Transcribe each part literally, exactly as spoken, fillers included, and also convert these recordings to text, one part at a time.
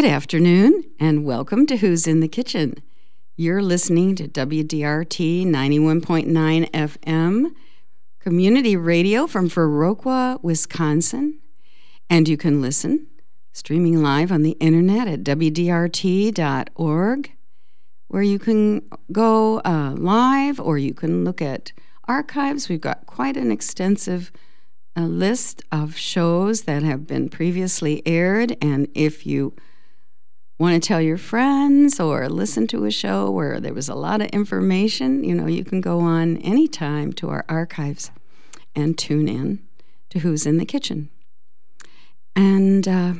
Good afternoon, and welcome to Who's in the Kitchen. You're listening to W D R T ninety-one point nine F M, community radio from Viroqua, Wisconsin. And you can listen, streaming live on the internet at W D R T dot org, where you can go uh, live or you can look at archives. We've got quite an extensive uh, list of shows that have been previously aired, and if you want to tell your friends or listen to a show where there was a lot of information, you know, you can go on anytime to our archives and tune in to Who's in the Kitchen. And uh,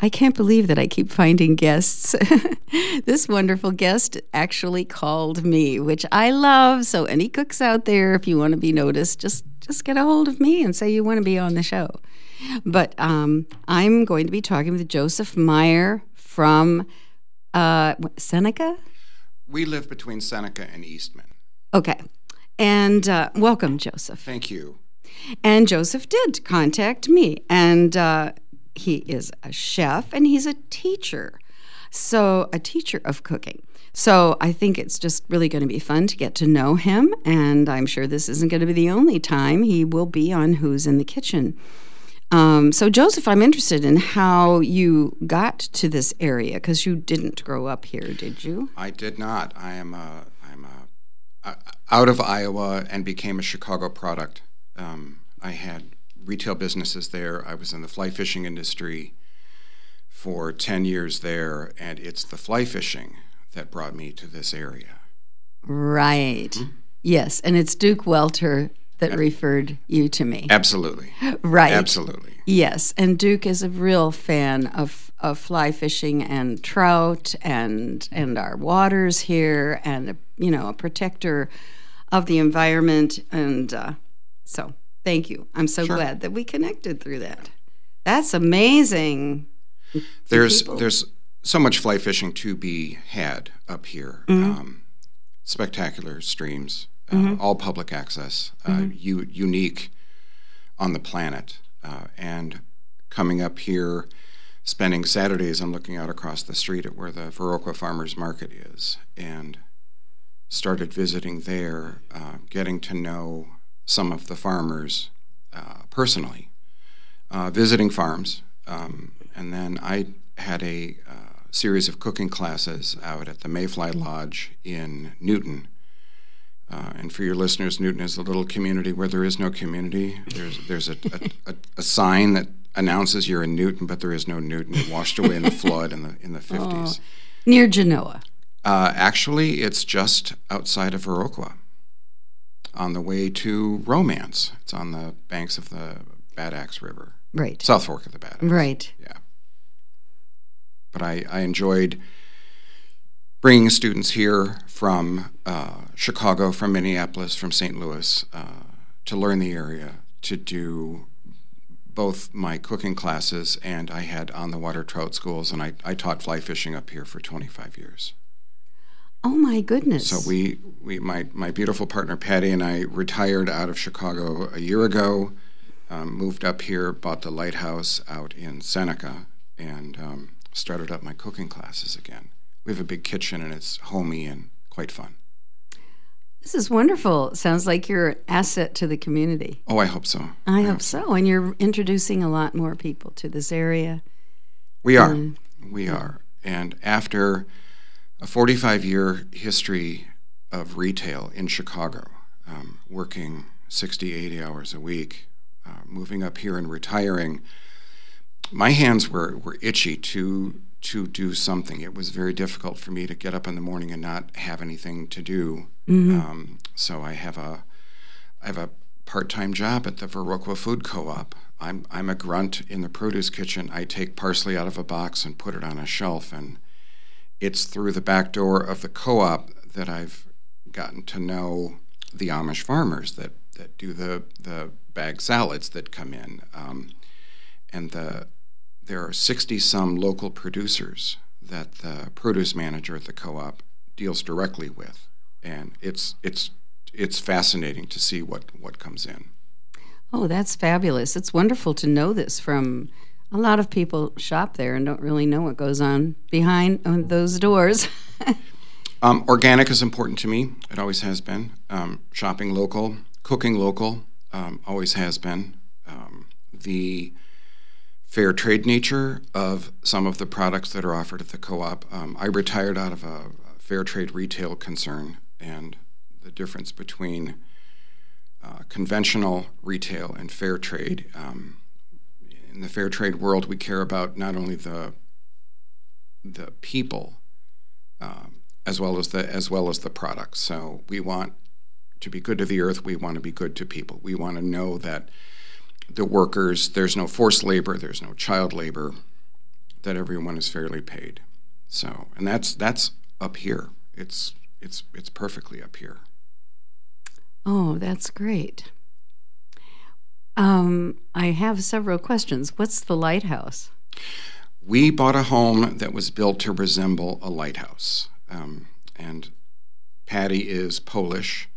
I can't believe that I keep finding guests. This wonderful guest actually called me, which I love. So any cooks out there, if you want to be noticed, just just get a hold of me and say you want to be on the show. But um, I'm going to be talking with Joseph Meyer from uh, Seneca? We live between Seneca and Eastman. Okay. And uh, welcome, Joseph. Thank you. And Joseph did contact me, and uh, he is a chef, and he's a teacher, so a teacher of cooking. So I think it's just really going to be fun to get to know him, and I'm sure this isn't going to be the only time he will be on Who's in the Kitchen. Um, so, Joseph, I'm interested in how you got to this area, because you didn't grow up here, did you? I did not. I am a, I'm a, a, out of Iowa and became a Chicago product. Um, I had retail businesses there. I was in the fly fishing industry for ten years there, and it's the fly fishing that brought me to this area. Right. Mm-hmm. Yes, and it's Duke Welter that referred you to me. Absolutely. Right. Absolutely. Yes, and Duke is a real fan of, of fly fishing and trout and and our waters here, and, you know, a protector of the environment. And uh, so thank you. I'm so sure. glad that we connected through that. That's amazing. There's people. There's so much fly fishing to be had up here. Mm-hmm. Um, spectacular streams. Uh, mm-hmm. All public access, uh, mm-hmm. u- unique on the planet. Uh, and coming up here, spending Saturdays, I'm looking out across the street at where the Viroqua Farmers Market is, and started visiting there, uh, getting to know some of the farmers uh, personally, uh, visiting farms. Um, and then I had a uh, series of cooking classes out at the Mayfly Lodge in Newton. Uh, and for your listeners, Newton is a little community where there is no community. There's there's a a, a, a sign that announces you're in Newton, but there is no Newton. It washed away in the flood in the in the fifties. Oh, near Genoa. Uh, actually, it's just outside of Viroqua, on the way to Romance. It's on the banks of the Bad Axe River. Right. South Fork of the Bad Axe. Right. Yeah. But I, I enjoyed bringing students here from uh, Chicago, from Minneapolis, from Saint Louis, uh, to learn the area, to do both my cooking classes, and I had on-the-water trout schools, and I, I taught fly fishing up here for twenty-five years. Oh, my goodness. So we, we my, my beautiful partner, Patty, and I retired out of Chicago a year ago, um, moved up here, bought the lighthouse out in Seneca, and um, started up my cooking classes again. We have a big kitchen, and it's homey and quite fun. This is wonderful. Sounds like you're an asset to the community. Oh, I hope so. I, I hope so. so. And you're introducing a lot more people to this area. We are. Um, we yeah. are. And after a forty-five-year history of retail in Chicago, um, working sixty, eighty hours a week, uh, moving up here and retiring, my hands were, were itchy to... to do something. It was very difficult for me to get up in the morning and not have anything to do. Mm-hmm. Um, so I have a I have a part-time job at the Viroqua Food Co-op. I'm I'm a grunt in the produce kitchen. I take parsley out of a box and put it on a shelf, and it's through the back door of the co-op that I've gotten to know the Amish farmers that, that do the, the bag salads that come in. Um, and the There are sixty-some local producers that the produce manager at the co-op deals directly with, and it's it's it's fascinating to see what, what comes in. Oh, that's fabulous. It's wonderful to know this from a lot of people shop there and don't really know what goes on behind those doors. Um, organic is important to me. It always has been. Um, shopping local, cooking local, um, always has been. Um, the fair trade nature of some of the products that are offered at the co-op. Um, I retired out of a fair trade retail concern, and the difference between uh, conventional retail and fair trade. Um, in the fair trade world, we care about not only the the people, um, as well as the as well as the products. So we want to be good to the earth. We want to be good to people. We want to know that the workers, there's no forced labor, there's no child labor, that everyone is fairly paid. So, and that's that's up here. It's it's it's perfectly up here. Oh, that's great. Um, I have several questions. What's the lighthouse? We bought a home that was built to resemble a lighthouse. Um, and Patty is Polish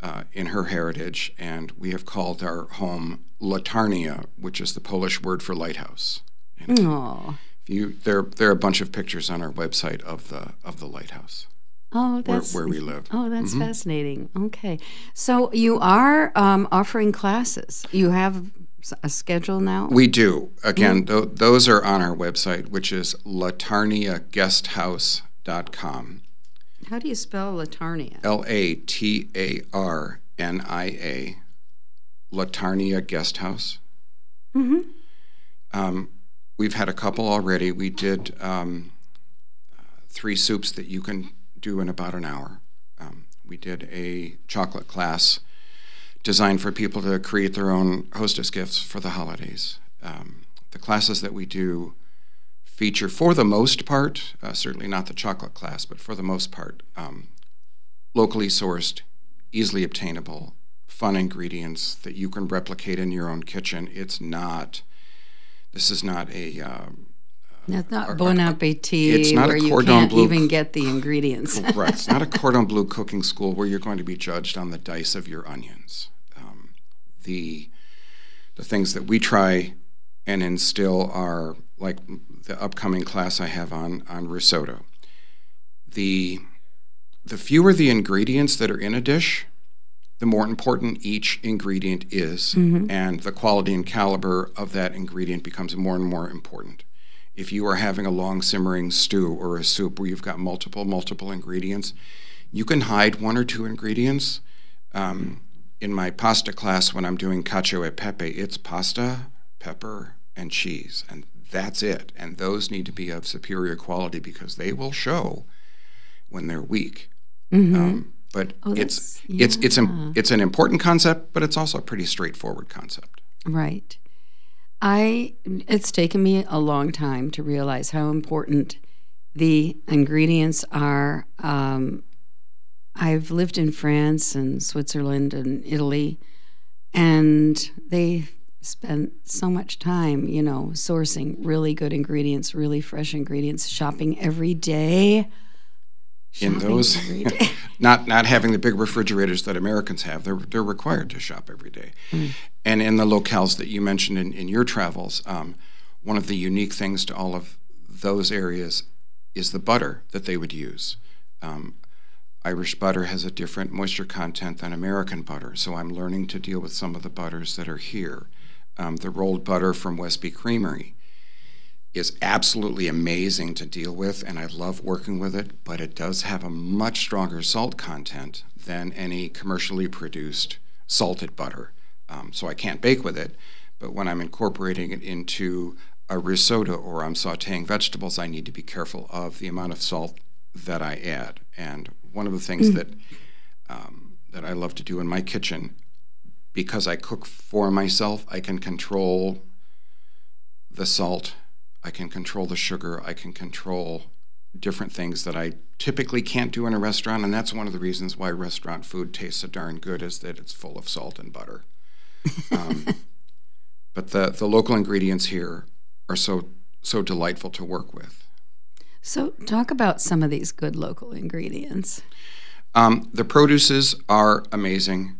uh, in her heritage, and we have called our home Latarnia, which is the Polish word for lighthouse. And if you, there, there are a bunch of pictures on our website of the of the lighthouse. Oh, that's where, where we live. Oh, that's mm-hmm. fascinating. Okay, so you are um, offering classes. You have a schedule now? We do. Again, th- those are on our website, which is LatarniaGuesthouse.com. How do you spell Latarnia? L A T A R N I A, Latarnia Guest House. Mm-hmm. Um, we've had a couple already. We did um, uh, three soups that you can do in about an hour. Um, we did a chocolate class designed for people to create their own hostess gifts for the holidays. Um, the classes that we do feature, for the most part, uh, certainly not the chocolate class, but for the most part, um, locally sourced, easily obtainable, fun ingredients that you can replicate in your own kitchen. It's not, this is not a... Um, That's not a, Bon Appetit, it's not where a cordon you can't bleu even get the ingredients. Right, it's not a cordon bleu cooking school where you're going to be judged on the dice of your onions. Um, the the things that we try and instill are... like the upcoming class I have on, on risotto. The, the fewer the ingredients that are in a dish, the more important each ingredient is, mm-hmm. and the quality and caliber of that ingredient becomes more and more important. If you are having a long simmering stew or a soup where you've got multiple, multiple ingredients, you can hide one or two ingredients. Um, in my pasta class, when I'm doing cacio e pepe, it's pasta, pepper, and cheese, and that's it, and those need to be of superior quality because they will show when they're weak. Mm-hmm. Um, but oh, it's yeah. it's it's an, it's an important concept, but it's also a pretty straightforward concept. Right. I it's taken me a long time to realize how important the ingredients are. Um, I've lived in France and Switzerland and Italy, and they. Spent so much time, you know, sourcing really good ingredients, really fresh ingredients, shopping every day. Shopping in those, every day. not not having the big refrigerators that Americans have, they're they're required to shop every day. Mm. And in the locales that you mentioned in, in your travels, um, one of the unique things to all of those areas is the butter that they would use. Um, Irish butter has a different moisture content than American butter, so I'm learning to deal with some of the butters that are here. Um, the rolled butter from Westby Creamery is absolutely amazing to deal with, and I love working with it, but it does have a much stronger salt content than any commercially produced salted butter. Um, so I can't bake with it, but when I'm incorporating it into a risotto or I'm sauteing vegetables, I need to be careful of the amount of salt that I add. And one of the things mm. that um, that I love to do in my kitchen, because I cook for myself, I can control the salt, I can control the sugar, I can control different things that I typically can't do in a restaurant, and that's one of the reasons why restaurant food tastes so darn good, is that it's full of salt and butter. Um, but the, the local ingredients here are so so delightful to work with. So talk about some of these good local ingredients. Um, the produces are amazing.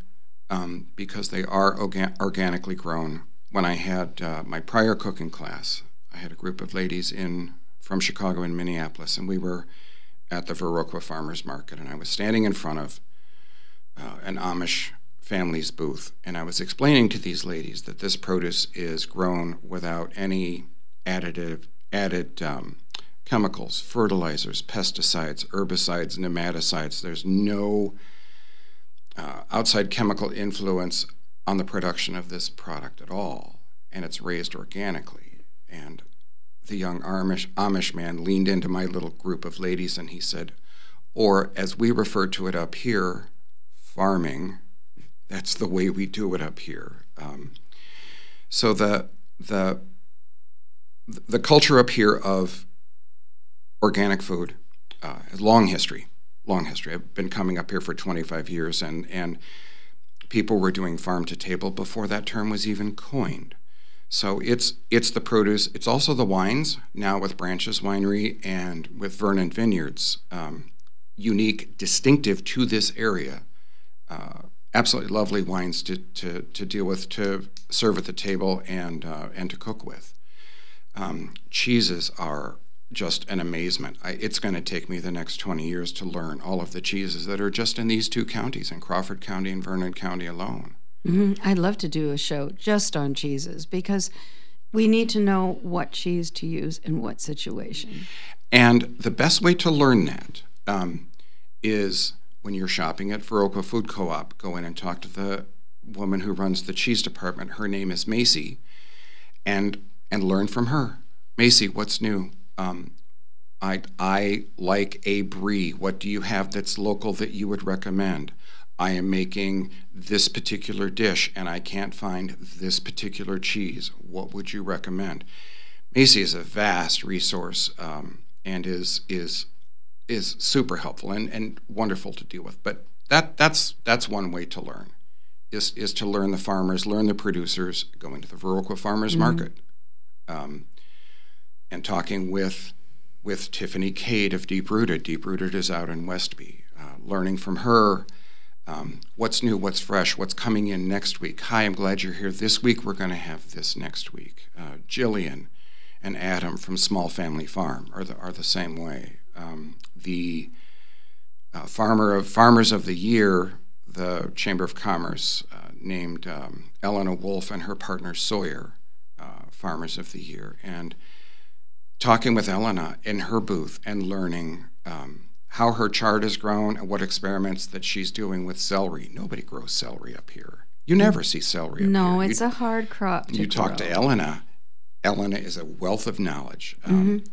Um, because they are organ- organically grown when I had uh, my prior cooking class, I had a group of ladies in from Chicago and Minneapolis, and we were at the Viroqua Farmers Market, and I was standing in front of uh, an Amish family's booth, and I was explaining to these ladies that this produce is grown without any additive, added um, chemicals, fertilizers, pesticides, herbicides, nematicides. There's no uh, outside chemical influence on the production of this product at all, and it's raised organically. And the young Amish, Amish man leaned into my little group of ladies and he said, or as we refer to it up here, farming. That's the way we do it up here. Um, so the, the, the culture up here of organic food uh, has long history, long history. I've been coming up here for twenty-five years, and, and people were doing farm to table before that term was even coined. So it's it's the produce. It's also the wines, now with Branches Winery and with Vernon Vineyards, um, unique, distinctive to this area. Uh, absolutely lovely wines to, to, to deal with, to serve at the table, and, uh, and to cook with. Um, cheeses are just an amazement. I, it's going to take me the next twenty years to learn all of the cheeses that are just in these two counties, in Crawford County and Vernon County alone. Mm-hmm. I'd love to do a show just on cheeses, because we need to know what cheese to use in what situation. And the best way to learn that um, is when you're shopping at Viroqua Food Co-op, go in and talk to the woman who runs the cheese department. Her name is Macy, and and learn from her. Macy, what's new? Um, I, I like a brie. What do you have that's local that you would recommend? I am making this particular dish and I can't find this particular cheese. What would you recommend? Macy is a vast resource um, and is is is super helpful and, and wonderful to deal with. But that that's that's one way to learn, is is to learn the farmers, learn the producers, going to the Viroqua Farmers mm-hmm. Market, um, and talking with with Tiffany Cade of Deep Rooted. Deep Rooted is out in Westby. Uh, learning from her. Um, what's new, what's fresh, what's coming in next week. Hi, I'm glad you're here this week. We're going to have this next week. Uh, Jillian and Adam from Small Family Farm are the, are the same way. Um, the uh, farmer of Farmers of the Year, the Chamber of Commerce, uh, named um, Elena Wolf and her partner Sawyer uh, Farmers of the Year. And talking with Elena in her booth and learning um, how her chard is grown and what experiments that she's doing with celery. Nobody grows celery up here. You never see celery up no, here. No, it's you, a hard crop to You grow. Talk to Elena. Elena is a wealth of knowledge. Um, mm-hmm.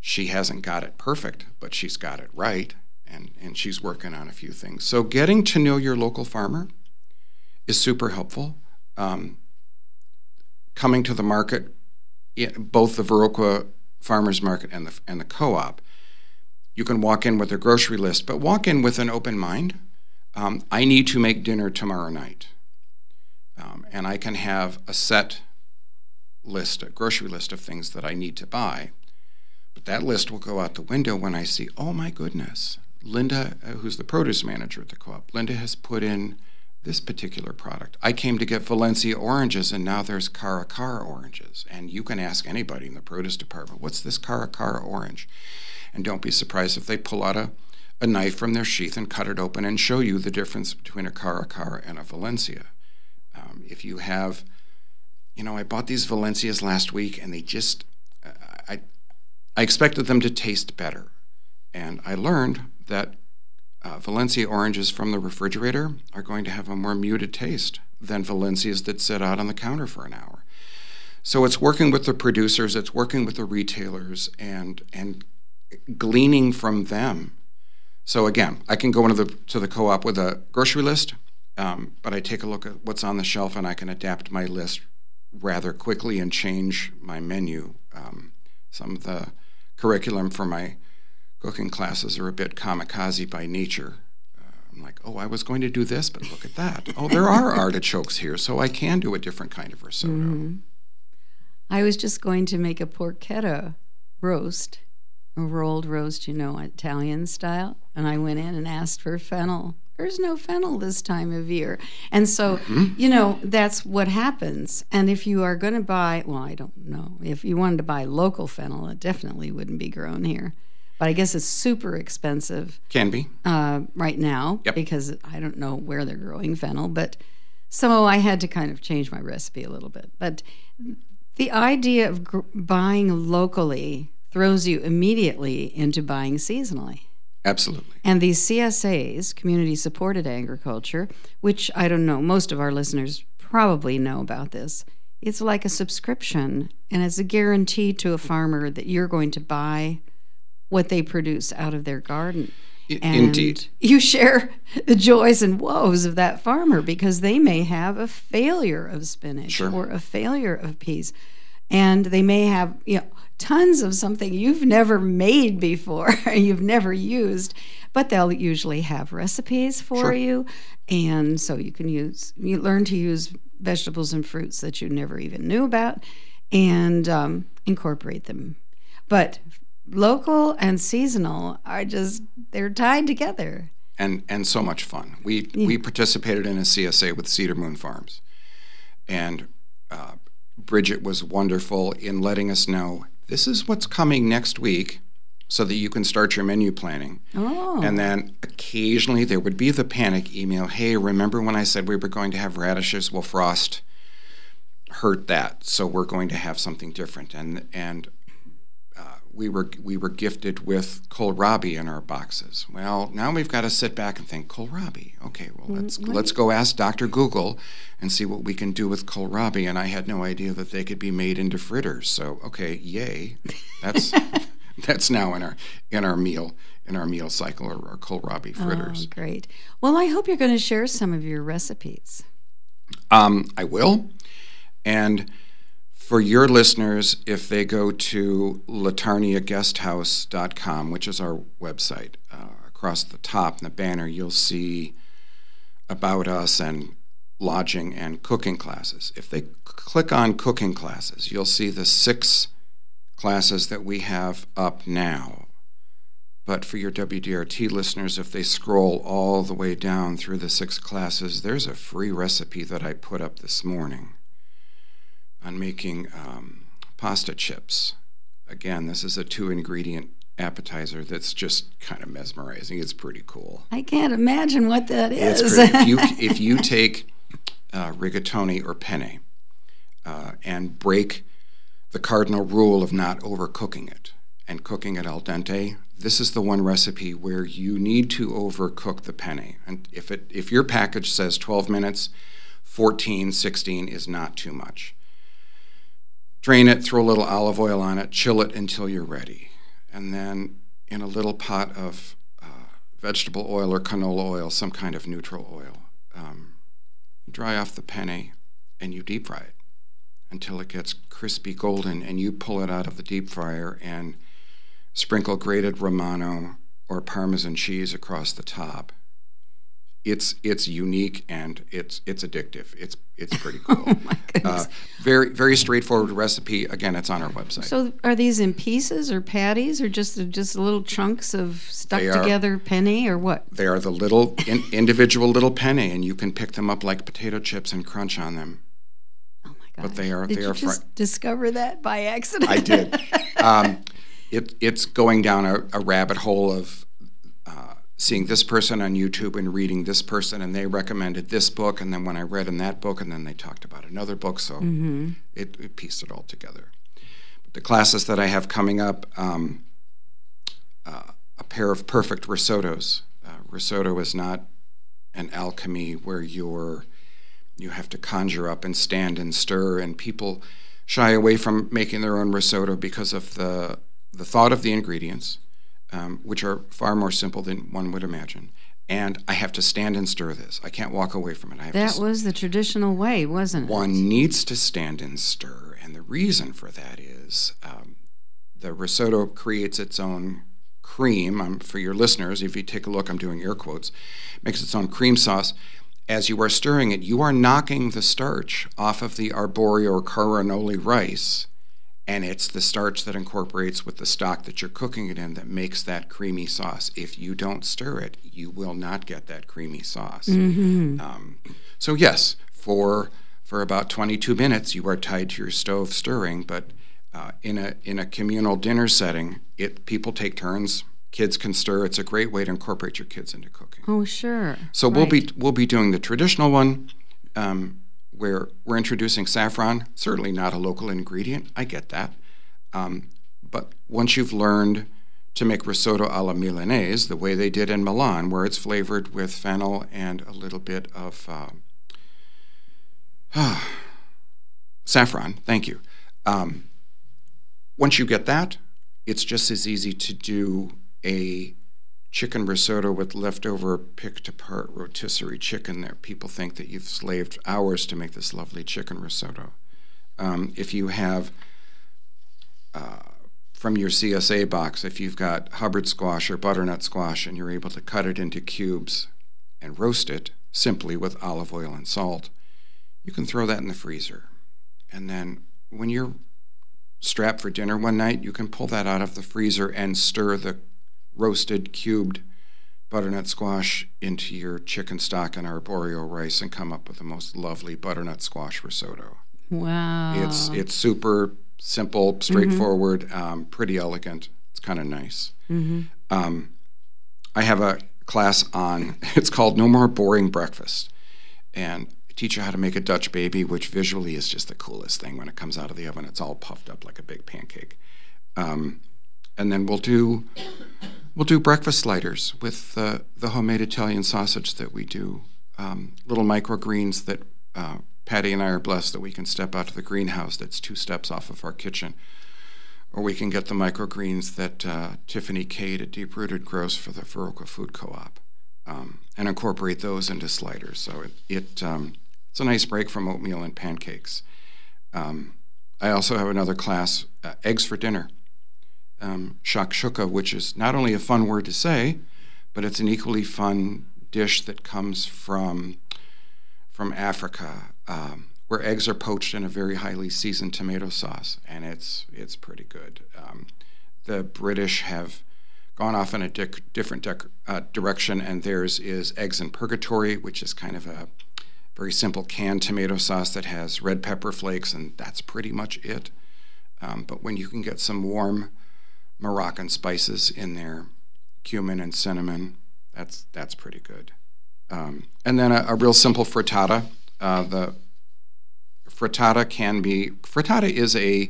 She hasn't got it perfect, but she's got it right, and, and she's working on a few things. So getting to know your local farmer is super helpful. Um, coming to the market, both the Viroqua Farmers Market and the and the co-op, you can walk in with a grocery list, but walk in with an open mind. Um, I need to make dinner tomorrow night. Um, and I can have a set list, a grocery list of things that I need to buy. But that list will go out the window when I see, oh my goodness, Linda, uh, who's the produce manager at the co-op, Linda has put in this particular product. I came to get Valencia oranges, and now there's Cara Cara oranges. And you can ask anybody in the produce department, what's this Cara Cara orange? And don't be surprised if they pull out a, a knife from their sheath and cut it open and show you the difference between a Cara Cara and a Valencia. Um, if you have, you know, I bought these Valencias last week and they just, uh, I, I expected them to taste better. And I learned that uh, Valencia oranges from the refrigerator are going to have a more muted taste than Valencias that sit out on the counter for an hour. So it's working with the producers, it's working with the retailers, and and gleaning from them. So again, I can go into the to the co-op with a grocery list, um, but I take a look at what's on the shelf and I can adapt my list rather quickly and change my menu. Um, some of the curriculum for my cooking classes are a bit kamikaze by nature. Uh, I'm like, oh, I was going to do this, but look at that. Oh, there are artichokes here, so I can do a different kind of risotto. Mm. I was just going to make a porchetta roast. A rolled roast, you know, Italian style. And I went in and asked for fennel there's no fennel this time of year. And so, mm-hmm. you know, that's what happens. And if you are going to buy, well, I don't know, if you wanted to buy local fennel, it definitely wouldn't be grown here. But I guess it's super expensive. Can be. Uh, right now, yep. because I don't know where they're growing fennel. But so I had to kind of change my recipe a little bit. But the idea of gr- buying locally throws you immediately into buying seasonally. Absolutely. And these C S As, Community Supported Agriculture, which I don't know, most of our listeners probably know about this. It's like a subscription, and it's a guarantee to a farmer that you're going to buy what they produce out of their garden. And Indeed. You share the joys and woes of that farmer because they may have a failure of spinach sure. or a failure of peas. And they may have, you know, tons of something you've never made before, you've never used, but they'll usually have recipes for sure. you. And so you can use, you learn to use vegetables and fruits that you never even knew about and um, incorporate them. But local and seasonal are just, they're tied together. And and so much fun. We yeah. we participated in a C S A with Cedar Moon Farms. And uh, Bridget was wonderful in letting us know, this is what's coming next week so that you can start your menu planning. Oh. And then occasionally there would be the panic email, hey, remember when I said we were going to have radishes? Well, frost hurt that, so we're going to have something different. And and We were we were gifted with kohlrabi in our boxes. Well, now we've got to sit back and think kohlrabi. Okay, well let's mm-hmm. let's go ask Doctor Google and see what we can do with kohlrabi. And I had no idea that they could be made into fritters. So okay, yay, that's that's now in our in our meal in our meal cycle or our kohlrabi fritters. Oh, great. Well, I hope you're going to share some of your recipes. Um, I will, and. For your listeners, if they go to Latarnia Guesthouse dot com, which is our website, uh, across the top in the banner, you'll see about us and lodging and cooking classes. If they c- click on cooking classes, you'll see the six classes that we have up now. But for your W D R T listeners, if they scroll all the way down through the six classes, there's a free recipe that I put up this morning on making um, pasta chips. Again, this is a two-ingredient appetizer that's just kind of mesmerizing. It's pretty cool. I can't imagine what that is. It's pretty, if, you, if you take uh, rigatoni or penne uh, and break the cardinal rule of not overcooking it and cooking it al dente, this is the one recipe where you need to overcook the penne. And if it if your package says twelve minutes, fourteen, sixteen is not too much. Drain it, throw a little olive oil on it, chill it until you're ready. And then in a little pot of uh, vegetable oil or canola oil, some kind of neutral oil, um, dry off the penne and you deep fry it until it gets crispy golden and you pull it out of the deep fryer and sprinkle grated Romano or Parmesan cheese across the top. It's it's unique and it's it's addictive. It's it's pretty cool. Oh my goodness. Uh, very very straightforward recipe. Again, it's on our website. So are these in pieces or patties or just just little chunks of stuck are, together penne or what? They are the little in, individual little penne, and you can pick them up like potato chips and crunch on them. Oh my gosh! But they are did they you are just fr- discover that by accident? I did. um, it it's going down a, a rabbit hole of. Seeing this person on YouTube and reading this person, and they recommended this book, and then when I read in that book, and then they talked about another book, so mm-hmm. it, it pieced it all together. But the classes that I have coming up, um, uh, a pair of perfect risottos. Uh, risotto is not an alchemy where you're you have to conjure up and stand and stir, and people shy away from making their own risotto because of the the thought of the ingredients. Um, which are far more simple than one would imagine. And I have to stand and stir this. I can't walk away from it. I have that to st- was the traditional way, wasn't it? One needs to stand and stir, and the reason for that is um, the risotto creates its own cream. Um, for your listeners, if you take a look, I'm doing air quotes, makes its own cream sauce. As you are stirring it, you are knocking the starch off of the arborio or cannoli rice, And it's the starch that incorporates with the stock that you're cooking it in that makes that creamy sauce. If you don't stir it, you will not get that creamy sauce. Mm-hmm. Um, so yes, for for about twenty-two minutes, you are tied to your stove stirring. But uh, in a in a communal dinner setting, it people take turns. Kids can stir. It's a great way to incorporate your kids into cooking. Oh, sure. So right. we'll be we'll be doing the traditional one. Um, We're, we're introducing saffron, certainly not a local ingredient. I get that. Um, but once you've learned to make risotto alla Milanese, the way they did in Milan, where it's flavored with fennel and a little bit of uh, saffron, thank you. Um, once you get that, it's just as easy to do a chicken risotto with leftover picked-apart rotisserie chicken there. People think that you've slaved hours to make this lovely chicken risotto. Um, if you have, uh, from your C S A box, if you've got Hubbard squash or butternut squash and you're able to cut it into cubes and roast it simply with olive oil and salt, you can throw that in the freezer. And then when you're strapped for dinner one night, you can pull that out of the freezer and stir the roasted, cubed butternut squash into your chicken stock and arborio rice and come up with the most lovely butternut squash risotto. Wow. It's it's super simple, straightforward, mm-hmm. um, pretty elegant. It's kind of nice. Mm-hmm. Um, I have a class on, it's called No More Boring Breakfast. And I teach you how to make a Dutch baby, which visually is just the coolest thing. When it comes out of the oven, it's all puffed up like a big pancake. Um, and then we'll do... We'll do breakfast sliders with uh, the homemade Italian sausage that we do, um, little microgreens that uh, Patty and I are blessed that we can step out to the greenhouse that's two steps off of our kitchen. Or we can get the microgreens that uh, Tiffany Cade at Deep Rooted grows for the Viroqua Food Co-op um, and incorporate those into sliders. So it, it um, it's a nice break from oatmeal and pancakes. Um, I also have another class, uh, Eggs for Dinner. Um, shakshuka, which is not only a fun word to say, but it's an equally fun dish that comes from from Africa, um, where eggs are poached in a very highly seasoned tomato sauce, and it's it's pretty good. Um, the British have gone off in a di- different dec- uh, direction, and theirs is eggs in purgatory, which is kind of a very simple canned tomato sauce that has red pepper flakes, and that's pretty much it. Um, but when you can get some warm Moroccan spices in there, cumin and cinnamon. That's that's pretty good. Um, and then a, a real simple frittata. Uh, the frittata can be frittata is a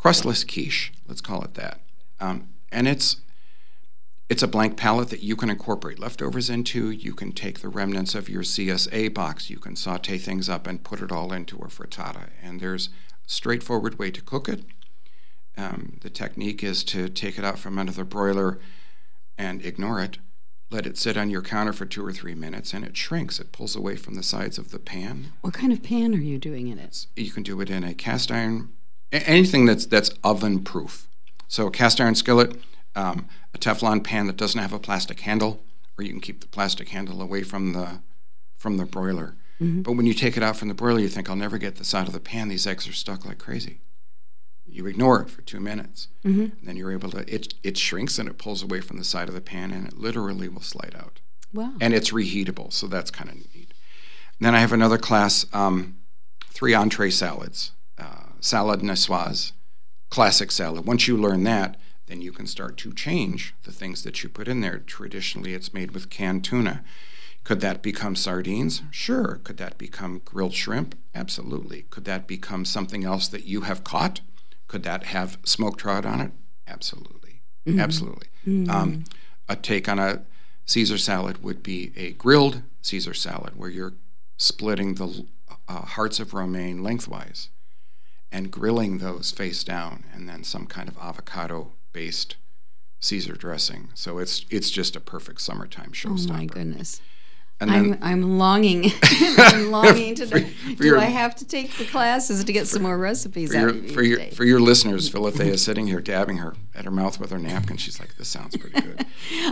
crustless quiche. Let's call it that. Um, and it's it's a blank palette that you can incorporate leftovers into. You can take the remnants of your C S A box. You can saute things up and put it all into a frittata. And there's a straightforward way to cook it. Um, the technique is to take it out from under the broiler and ignore it. Let it sit on your counter for two or three minutes, and it shrinks. It pulls away from the sides of the pan. What kind of pan are you doing in it? You can do it in a cast iron, anything that's that's oven-proof. So a cast iron skillet, um, a Teflon pan that doesn't have a plastic handle, or you can keep the plastic handle away from the from the broiler. Mm-hmm. But when you take it out from the broiler, you think, I'll never get this out of the pan. These eggs are stuck like crazy. You ignore it for two minutes. Mm-hmm. And then you're able to, it it shrinks and it pulls away from the side of the pan and it literally will slide out. Wow. And it's reheatable, so that's kind of neat. And then I have another class, um, three entree salads, uh, salad niçoise, classic salad. Once you learn that, then you can start to change the things that you put in there. Traditionally, it's made with canned tuna. Could that become sardines? Sure. Could that become grilled shrimp? Absolutely. Could that become something else that you have caught? Could that have smoked trout on it? Absolutely, mm-hmm. absolutely. Mm-hmm. Um, a take on a Caesar salad would be a grilled Caesar salad where you're splitting the uh, hearts of romaine lengthwise and grilling those face down and then some kind of avocado-based Caesar dressing. So it's it's just a perfect summertime showstopper. Oh, my goodness. And then, I'm I'm longing, I'm longing to know. Do your, I have to take the classes to get for, some more recipes for out your, of you for your for your listeners? Philothea is sitting here dabbing her at her mouth with her napkin. She's like, "This sounds pretty good."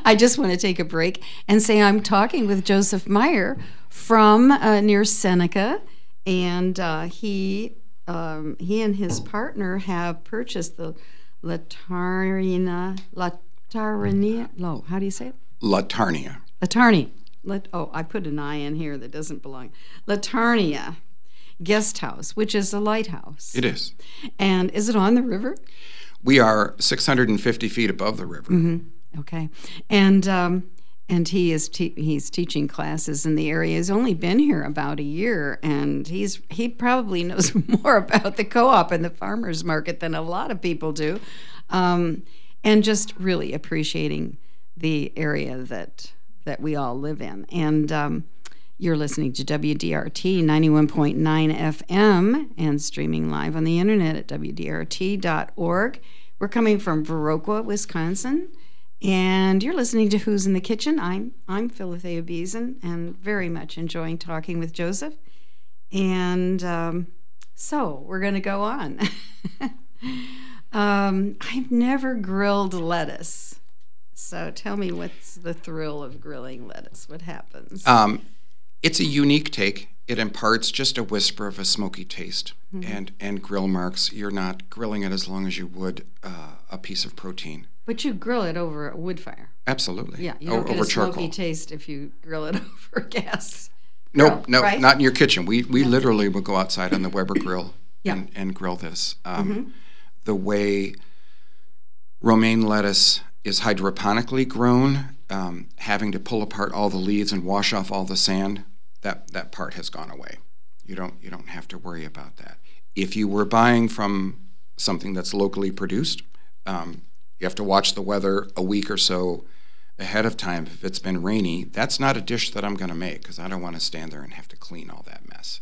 I just want to take a break and say I'm talking with Joseph Meyer from uh, near Seneca, and uh, he um, he and his partner have purchased the LatarniaGuesthouse dot com. Latarnia, no, how do you say it? LatarniaGuesthouse. LatarniaGuesthouse. Let, oh, I put an I in here that doesn't belong. LatarniaGuesthouse Guesthouse, which is a lighthouse. It is. And is it on the river? We are six hundred fifty feet above the river. Mm-hmm. Okay. And um, and he is te- he's teaching classes in the area. He's only been here about a year, and he's he probably knows more about the co-op and the farmers market than a lot of people do, um, and just really appreciating the area that that we all live in. And um, you're listening to W D R T ninety-one point nine F M and streaming live on the internet at W D R T dot org. We're coming from Viroqua, Wisconsin, and you're listening to Who's in the Kitchen. I'm I'm Philothea Beeson, and very much enjoying talking with Joseph. And um, so we're going to go on. um, I've never grilled lettuce. So tell me, what's the thrill of grilling lettuce? What happens? Um, it's a unique take. It imparts just a whisper of a smoky taste, mm-hmm. and, and grill marks. You're not grilling it as long as you would uh, a piece of protein. But you grill it over a wood fire. Absolutely. Yeah, you don't o- get over a smoky charcoal. Taste if you grill it over gas. No, nope, no, right? Not in your kitchen. We we yeah. literally will go outside on the Weber grill yeah. and, and grill this. Um, mm-hmm. The way romaine lettuce is hydroponically grown, um, having to pull apart all the leaves and wash off all the sand, that that part has gone away. You don't you don't have to worry about that. If you were buying from something that's locally produced, um, you have to watch the weather a week or so ahead of time. If it's been rainy, that's not a dish that I'm gonna make, because I don't wanna stand there and have to clean all that mess.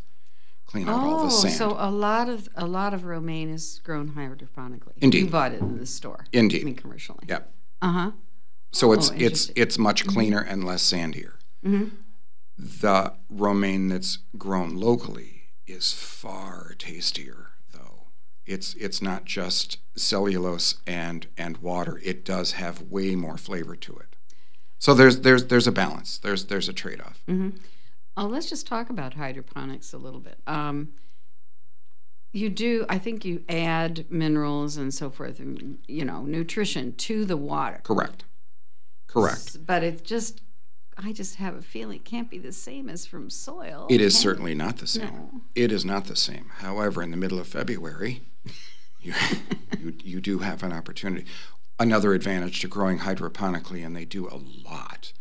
Clean out oh, all the sand. So a lot of a lot of romaine is grown hydroponically. Indeed. You bought it in the store. Indeed. I mean, commercially. Yeah. Uh-huh. So it's oh, it's it's much cleaner mm-hmm. and less sandier. Mm-hmm. The romaine that's grown locally is far tastier, though. It's it's not just cellulose and, and water. It does have way more flavor to it. So there's there's there's a balance. There's there's a trade-off. Mm-hmm. Oh, let's just talk about hydroponics a little bit. Um, You do, I think you add minerals and so forth, and, you know, nutrition to the water. Correct. Correct. S- but it's just, I just have a feeling it can't be the same as from soil. It is certainly not the same. No. It is not the same. However, in the middle of February, you, you you do have an opportunity. Another advantage to growing hydroponically, and they do a lot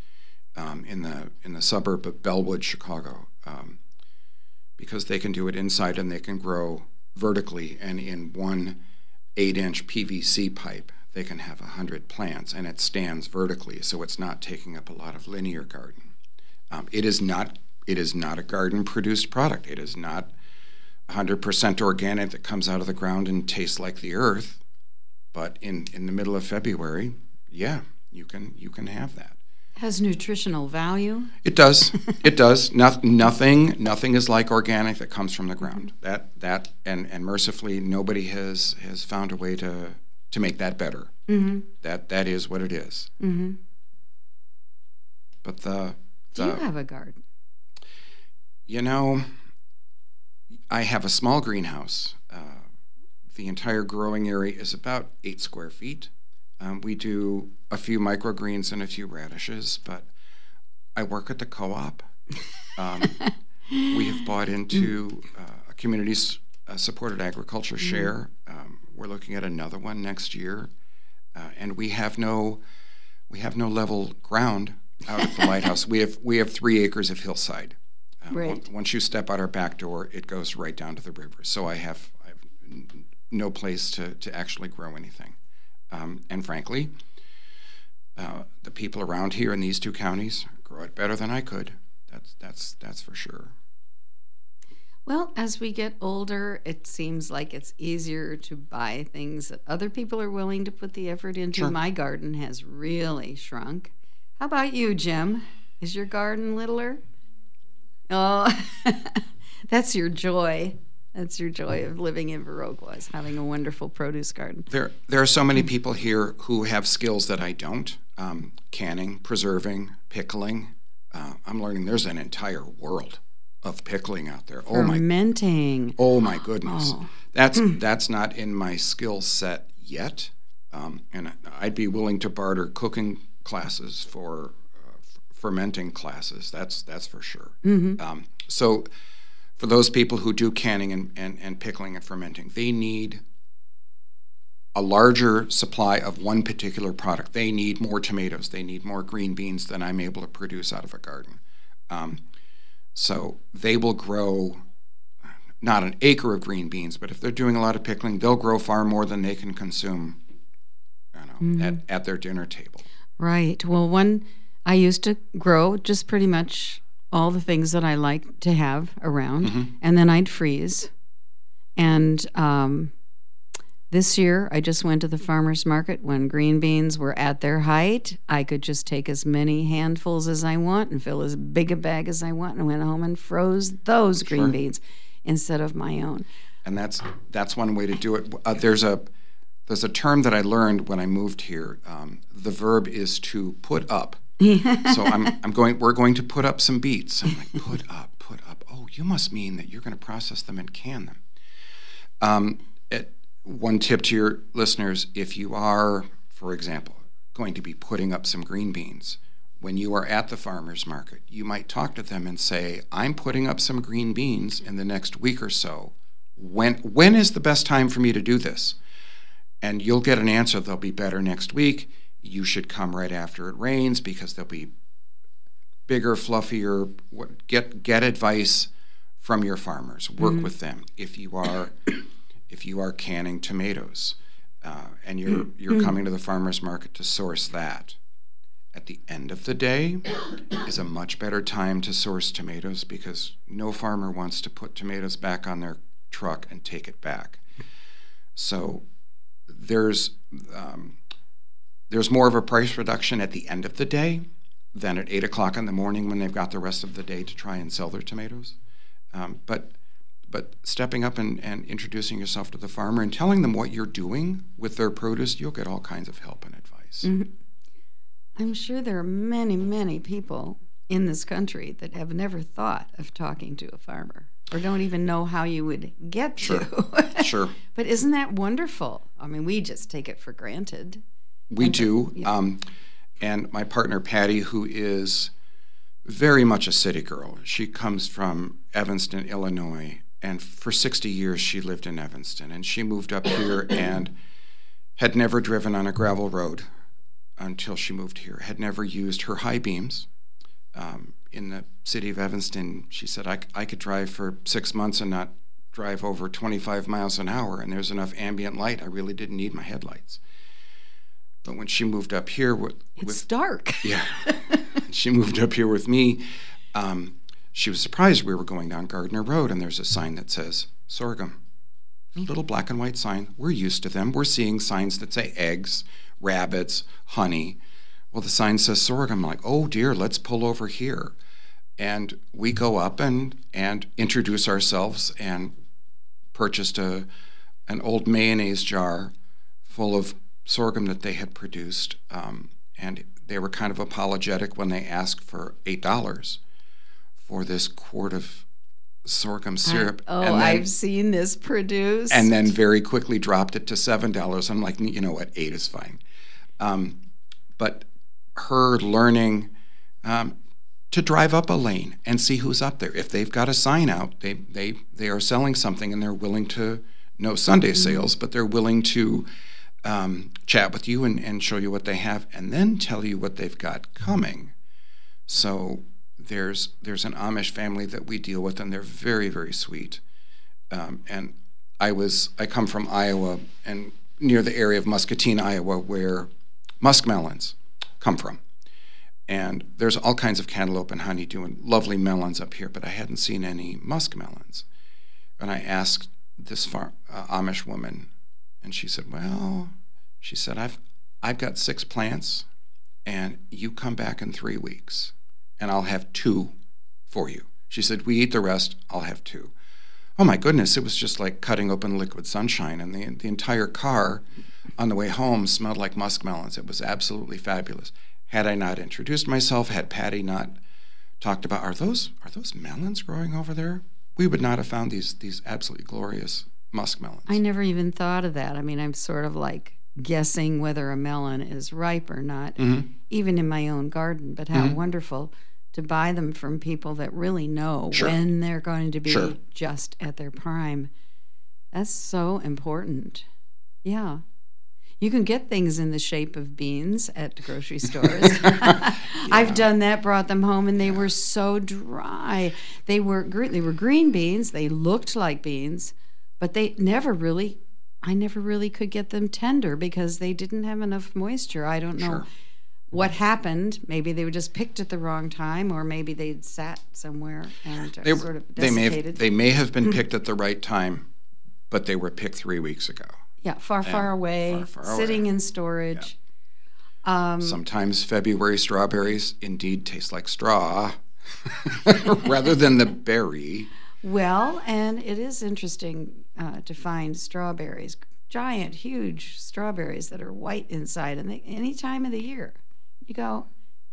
um, in the in the suburb of Bellwood, Chicago, um, because they can do it inside and they can grow vertically, and in one eight-inch P V C pipe they can have one hundred plants, and it stands vertically, so it's not taking up a lot of linear garden. Um, it is not it is not a garden-produced product. It is not one hundred percent organic that comes out of the ground and tastes like the earth, but in, in the middle of February, yeah, you can you can have that. Has nutritional value? It does. It does. No, nothing nothing is like organic that comes from the ground. That that and, and mercifully nobody has, has found a way to, to make that better. Mm-hmm. That that is what it is. Mm-hmm. But the, the Do you have a garden? You know, I have a small greenhouse. Uh, the entire growing area is about eight square feet. Um, we do a few microgreens and a few radishes, but I work at the co-op. Um, we have bought into uh, a community-supported uh, agriculture mm-hmm. share. Um, we're looking at another one next year, uh, and we have no we have no level ground out at the lighthouse. We have we have three acres of hillside. Um, right. Once you step out our back door, it goes right down to the river. So I have, I have no place to, to actually grow anything. Um, and frankly, uh, the people around here in these two counties grow it better than I could. That's that's that's for sure. Well, as we get older, it seems like it's easier to buy things that other people are willing to put the effort into. Sure. My garden has really shrunk. How about you, Jim? Is your garden littler? Oh, that's your joy. That's your joy of living in Viroqua, is having a wonderful produce garden. There there are so many people here who have skills that I don't. Um, canning, preserving, pickling. Uh, I'm learning there's an entire world of pickling out there. Oh Fermenting. my Oh my goodness. Oh. That's mm. that's not in my skill set yet. Um, and I'd be willing to barter cooking classes for uh, f- fermenting classes. That's that's for sure. Mm-hmm. Um, so for those people who do canning and, and, and pickling and fermenting, they need a larger supply of one particular product. They need more tomatoes. They need more green beans than I'm able to produce out of a garden. Um, so they will grow not an acre of green beans, but if they're doing a lot of pickling, they'll grow far more than they can consume I don't know, mm-hmm. at, at their dinner table. Right. Well, one, I used to grow just pretty much all the things that I like to have around, mm-hmm. and then I'd freeze. And um, this year, I just went to the farmer's market when green beans were at their height. I could just take as many handfuls as I want and fill as big a bag as I want, and went home and froze those green sure. beans instead of my own. And that's that's one way to do it. Uh, there's a there's a term that I learned when I moved here. Um, the verb is to put up. So I'm I'm going. We're going to put up some beets. I'm like, put up, put up. Oh, you must mean that you're going to process them and can them. Um, it, one tip to your listeners: if you are, for example, going to be putting up some green beans, when you are at the farmer's market, you might talk to them and say, "I'm putting up some green beans in the next week or so. When when is the best time for me to do this?" And you'll get an answer. They'll be better next week. You should come right after it rains because they'll be bigger, fluffier. Get get advice from your farmers. Work mm-hmm. with them. If you are if you are canning tomatoes, uh, and you're mm-hmm. you're coming to the farmer's market to source that, at the end of the day is a much better time to source tomatoes because no farmer wants to put tomatoes back on their truck and take it back. So there's. Um, There's more of a price reduction at the end of the day than at eight o'clock in the morning when they've got the rest of the day to try and sell their tomatoes. Um, but but stepping up and, and introducing yourself to the farmer and telling them what you're doing with their produce, you'll get all kinds of help and advice. Mm-hmm. I'm sure there are many, many people in this country that have never thought of talking to a farmer or don't even know how you would get sure. to. Sure. But isn't that wonderful? I mean, we just take it for granted. We do, um, and my partner Patty, who is very much a city girl, she comes from Evanston, Illinois, and for sixty years she lived in Evanston, and she moved up here and had never driven on a gravel road until she moved here, had never used her high beams. Um, in the city of Evanston, she said, I, I could drive for six months and not drive over twenty-five miles an hour, and there's enough ambient light, I really didn't need my headlights. But when she moved up here with... It's with, dark. Yeah. She moved up here with me. Um, she was surprised we were going down Gardner Road, and there's a sign that says sorghum. A little black and white sign. We're used to them. We're seeing signs that say eggs, rabbits, honey. Well, the sign says sorghum. I'm like, oh, dear, let's pull over here. And we go up and, and introduce ourselves and purchased a an old mayonnaise jar full of sorghum that they had produced, um, and they were kind of apologetic when they asked for eight dollars for this quart of sorghum syrup. I, oh, and then, I've seen this produced. And then very quickly dropped it to seven dollars. I'm like, you know what, eight is fine. Um, but her learning um, to drive up a lane and see who's up there. If they've got a sign out, they, they, they are selling something and they're willing to, no Sunday sales, mm-hmm. but they're willing to Um, chat with you and, and show you what they have and then tell you what they've got coming. So there's there's an Amish family that we deal with, and they're very, very sweet. Um, and I was I come from Iowa, and near the area of Muscatine, Iowa, where muskmelons come from. And there's all kinds of cantaloupe and honeydew and lovely melons up here, but I hadn't seen any muskmelons. And I asked this far, uh, Amish woman, and she said, well, she said, I've I've got six plants, and you come back in three weeks, and I'll have two for you. She said, we eat the rest, I'll have two. Oh, my goodness, it was just like cutting open liquid sunshine, and the, the entire car on the way home smelled like muskmelons. It was absolutely fabulous. Had I not introduced myself, had Patty not talked about, are those are those melons growing over there? We would not have found these these absolutely glorious muskmelons. I never even thought of that. I mean, I'm sort of like guessing whether a melon is ripe or not, mm-hmm. even in my own garden. But how mm-hmm. wonderful to buy them from people that really know sure. when they're going to be sure. just at their prime. That's so important. Yeah. You can get things in the shape of beans at grocery stores. yeah. I've done that, brought them home, and they yeah. were so dry. They were they were green beans. They looked like beans, but they never really, I never really could get them tender because they didn't have enough moisture. I don't know sure. what happened. Maybe they were just picked at the wrong time, or maybe they'd sat somewhere and they were, sort of desiccated. They may have, they may have been picked at the right time, but they were picked three weeks ago. Yeah, far, far away, far, far sitting away. in storage. Yeah. Um, Sometimes February strawberries indeed taste like straw rather than the berry. Well, and it is interesting uh, to find strawberries, giant, huge strawberries that are white inside, and they, any time of the year. You go,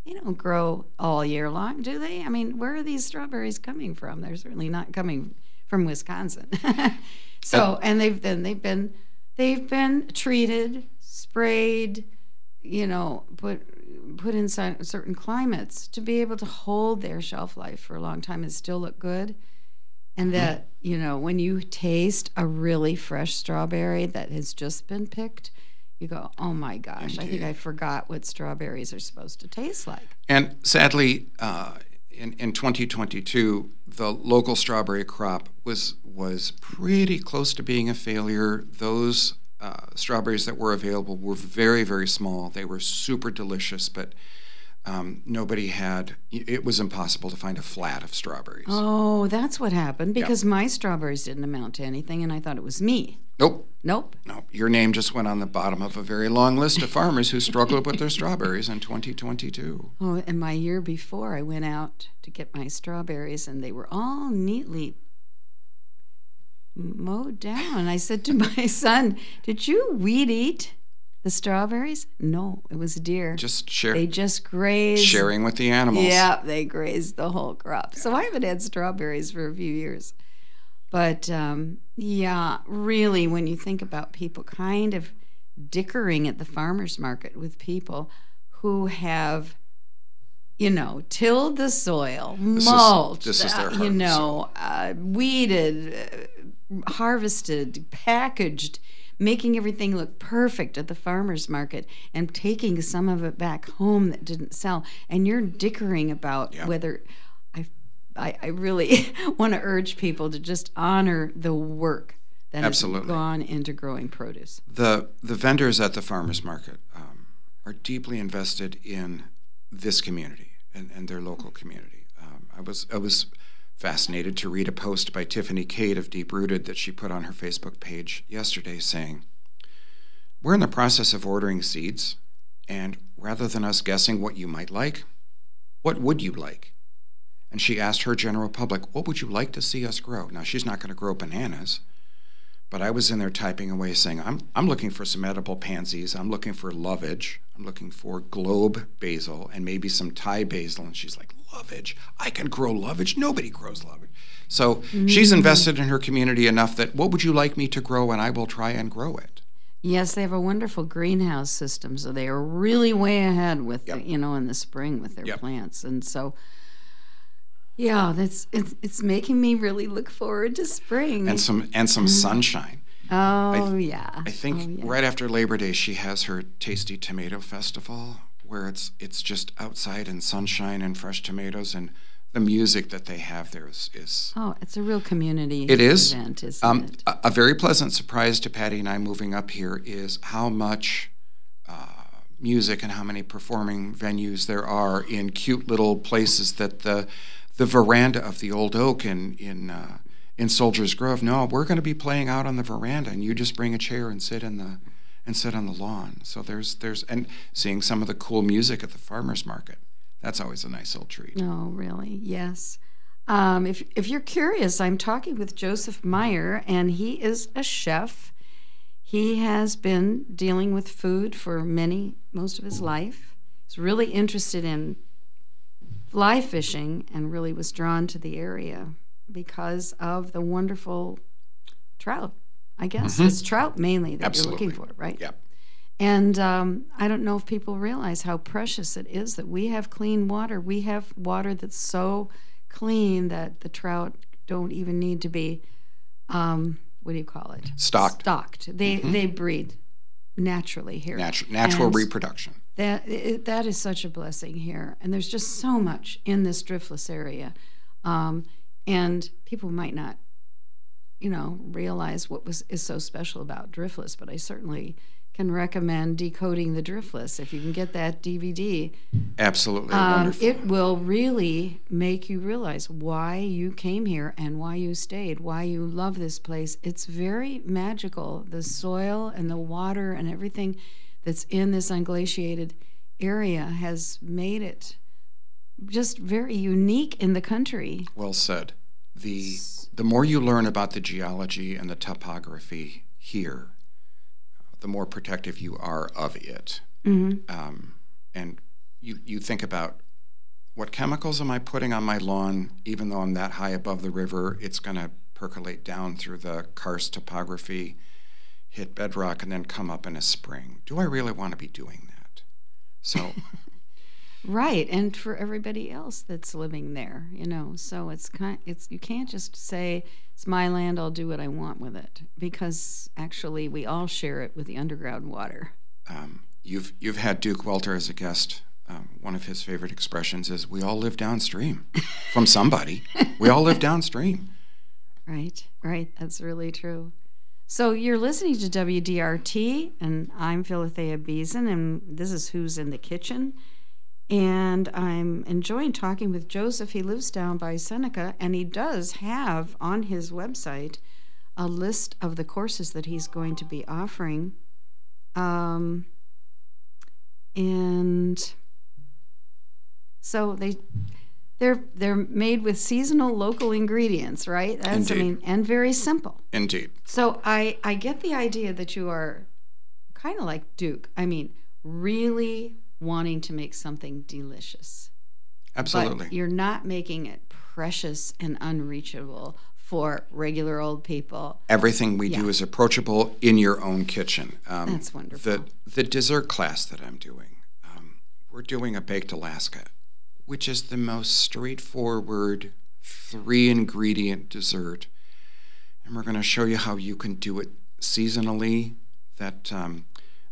they don't grow all year long, do they? I mean, where are these strawberries coming from? They're certainly not coming from Wisconsin. so, uh, and they've then they've been... They've been treated, sprayed, you know, put put in certain climates to be able to hold their shelf life for a long time and still look good. And that, you know, when you taste a really fresh strawberry that has just been picked, you go, oh my gosh, indeed. I think I forgot what strawberries are supposed to taste like. And sadly, uh, in, in twenty twenty-two, the local strawberry crop was was pretty close to being a failure. Those uh, strawberries that were available were very, very small. They were super delicious, but um, nobody had, it was impossible to find a flat of strawberries. Oh, that's what happened, because yep. my strawberries didn't amount to anything, and I thought it was me. Nope. Nope. Nope. Your name just went on the bottom of a very long list of farmers who struggled with their strawberries in twenty twenty-two. Oh, and my year before, I went out to get my strawberries, and they were all neatly mowed down. I said to my son, did you weed eat the strawberries? No, it was deer. Just share. They just grazed. Sharing with the animals. Yeah, they grazed the whole crop. So I haven't had strawberries for a few years. But, um, yeah, really, when you think about people kind of dickering at the farmer's market with people who have, you know, tilled the soil, this mulched, is, this is their harvest, you know, uh, weeded, uh, harvested, packaged, making everything look perfect at the farmer's market and taking some of it back home that didn't sell. And you're dickering about yeah. whether I've, I I really want to urge people to just honor the work that Absolutely. has gone into growing produce. The, the vendors at the farmer's market um, are deeply invested in this community and, and their local community. Um, I was I was... fascinated to read a post by Tiffany Cade of Deep Rooted that she put on her Facebook page yesterday saying, we're in the process of ordering seeds, and rather than us guessing what you might like, what would you like? And she asked her general public, what would you like to see us grow? Now, she's not going to grow bananas, but I was in there typing away saying, I'm, I'm looking for some edible pansies, I'm looking for lovage, I'm looking for globe basil, and maybe some Thai basil. And she's like, lovage? I can grow lovage? Nobody grows lovage. So mm-hmm. she's invested in her community enough that, what would you like me to grow, and I will try and grow it. Yes, they have a wonderful greenhouse system, so they are really way ahead with, yep. the, you know, in the spring with their yep. plants. And so... yeah, that's it's, it's making me really look forward to spring. And some and some sunshine. Oh, I th- yeah. I think oh, yeah. right after Labor Day she has her Tasty Tomato Festival, where it's it's just outside and sunshine and fresh tomatoes, and the music that they have there is... is oh, it's a real community it is. event, isn't um, it? A, a very pleasant surprise to Patty and I moving up here is how much... Uh, music and how many performing venues there are in cute little places that the the veranda of the Old Oak in in, uh, in Soldiers Grove. No, we're going to be playing out on the veranda, and you just bring a chair and sit in the and sit on the lawn. So there's there's and seeing some of the cool music at the farmers market. That's always a nice old treat. Oh, really? Yes. Um, if if you're curious, I'm talking with Joseph Meyer, and he is a chef. He has been dealing with food for many, most of his life. He's really interested in fly fishing and really was drawn to the area because of the wonderful trout, I guess. Mm-hmm. It's trout mainly that Absolutely. You're looking for, right? Yep. And um, I don't know if people realize how precious it is that we have clean water. We have water that's so clean that the trout don't even need to be, um, what do you call it? Stocked. Stocked. They mm-hmm. they breed naturally here. Natu- natural and reproduction. That it, that is such a blessing here. And there's just so much in this driftless area. Um, and people might not, you know, realize what was is so special about driftless, but I certainly can recommend Decoding the Driftless. If you can get that D V D, absolutely um, wonderful. It will really make you realize why you came here and why you stayed, why you love this place. It's very magical, the soil and the water and everything that's in this unglaciated area has made it just very unique in the country. Well said. The the more you learn about the geology and the topography here, the more protective you are of it. Mm-hmm. Um, and you, you think about, what chemicals am I putting on my lawn? Even though I'm that high above the river, it's going to percolate down through the karst topography, hit bedrock, and then come up in a spring. Do I really want to be doing that? So, right, and for everybody else that's living there, you know. So it's kind, it's you can't just say, it's my land, I'll do what I want with it, because actually we all share it with the underground water. Um, you've you've had Duke Welter as a guest. Um, one of his favorite expressions is, we all live downstream from somebody. We all live downstream. Right, right, that's really true. So you're listening to W D R T, and I'm Philothea Beeson, and this is Who's in the Kitchen. And I'm enjoying talking with Joseph. He lives down by Seneca, and he does have on his website a list of the courses that he's going to be offering. Um, and so they, they're they're made with seasonal local ingredients, right? That's, Indeed. I mean, and very simple. Indeed. So I, I get the idea that you are kind of like Duke. I mean, really wanting to make something delicious. Absolutely. But you're not making it precious and unreachable for regular old people. Everything we yeah. do is approachable in your own kitchen. Um, That's wonderful. The, the dessert class that I'm doing, um, we're doing a baked Alaska, which is the most straightforward three-ingredient dessert. And we're going to show you how you can do it seasonally. That... Um,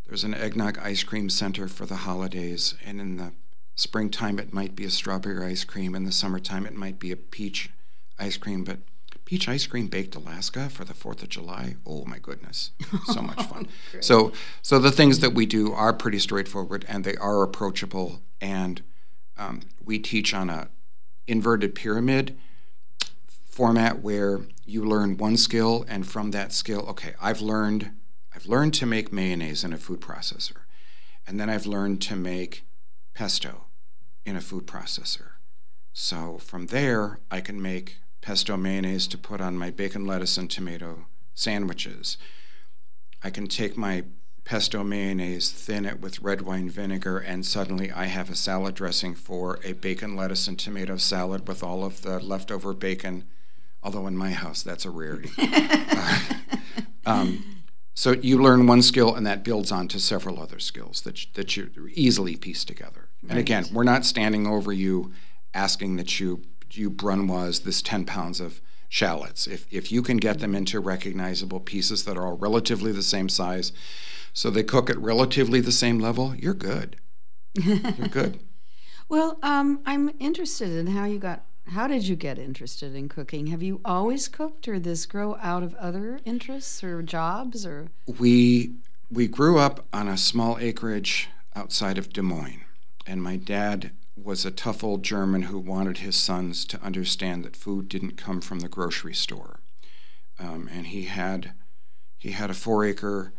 There's an eggnog ice cream center for the holidays, and in the springtime it might be a strawberry ice cream. In the summertime it might be a peach ice cream, but peach ice cream baked Alaska for the fourth of July, oh my goodness, so much fun. so so the things that we do are pretty straightforward, and they are approachable, and um, we teach on a inverted pyramid format where you learn one skill, and from that skill, okay, I've learned... I've learned to make mayonnaise in a food processor, and then I've learned to make pesto in a food processor. So from there, I can make pesto mayonnaise to put on my bacon, lettuce, and tomato sandwiches. I can take my pesto mayonnaise, thin it with red wine vinegar, and suddenly I have a salad dressing for a bacon, lettuce, and tomato salad with all of the leftover bacon, although in my house, that's a rarity. um, So you learn one skill, and that builds onto several other skills that you, that you easily piece together. Right. And again, we're not standing over you asking that you you brunoise this ten pounds of shallots. If if you can get them into recognizable pieces that are all relatively the same size, so they cook at relatively the same level, you're good. You're good. Well, um, I'm interested in how you got... How did you get interested in cooking? Have you always cooked, or this grow out of other interests or jobs? Or we we grew up on a small acreage outside of Des Moines, and my dad was a tough old German who wanted his sons to understand that food didn't come from the grocery store. Um, and he had he had a four-acre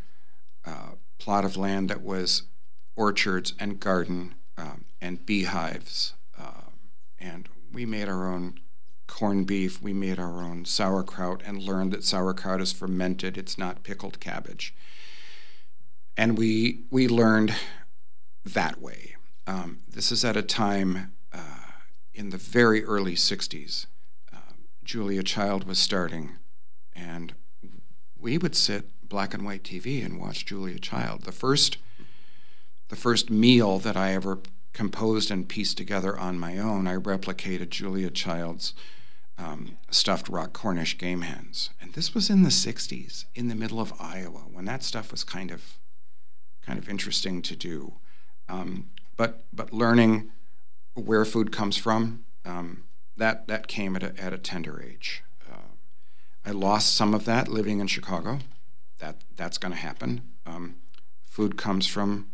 uh, plot of land that was orchards and garden um, and beehives uh, and. We made our own corned beef, we made our own sauerkraut, and learned that sauerkraut is fermented, it's not pickled cabbage. And we we learned that way. Um, this is at a time uh, in the very early sixties, uh, Julia Child was starting, and we would sit black and white T V and watch Julia Child. The first, the first meal that I ever composed and pieced together on my own, I replicated Julia Child's um, stuffed rock Cornish game hens, and this was in the sixties, in the middle of Iowa, when that stuff was kind of, kind of interesting to do. Um, but but learning where food comes from, um, that that came at a, at a tender age. Uh, I lost some of that living in Chicago. That that's going to happen. Um, food comes from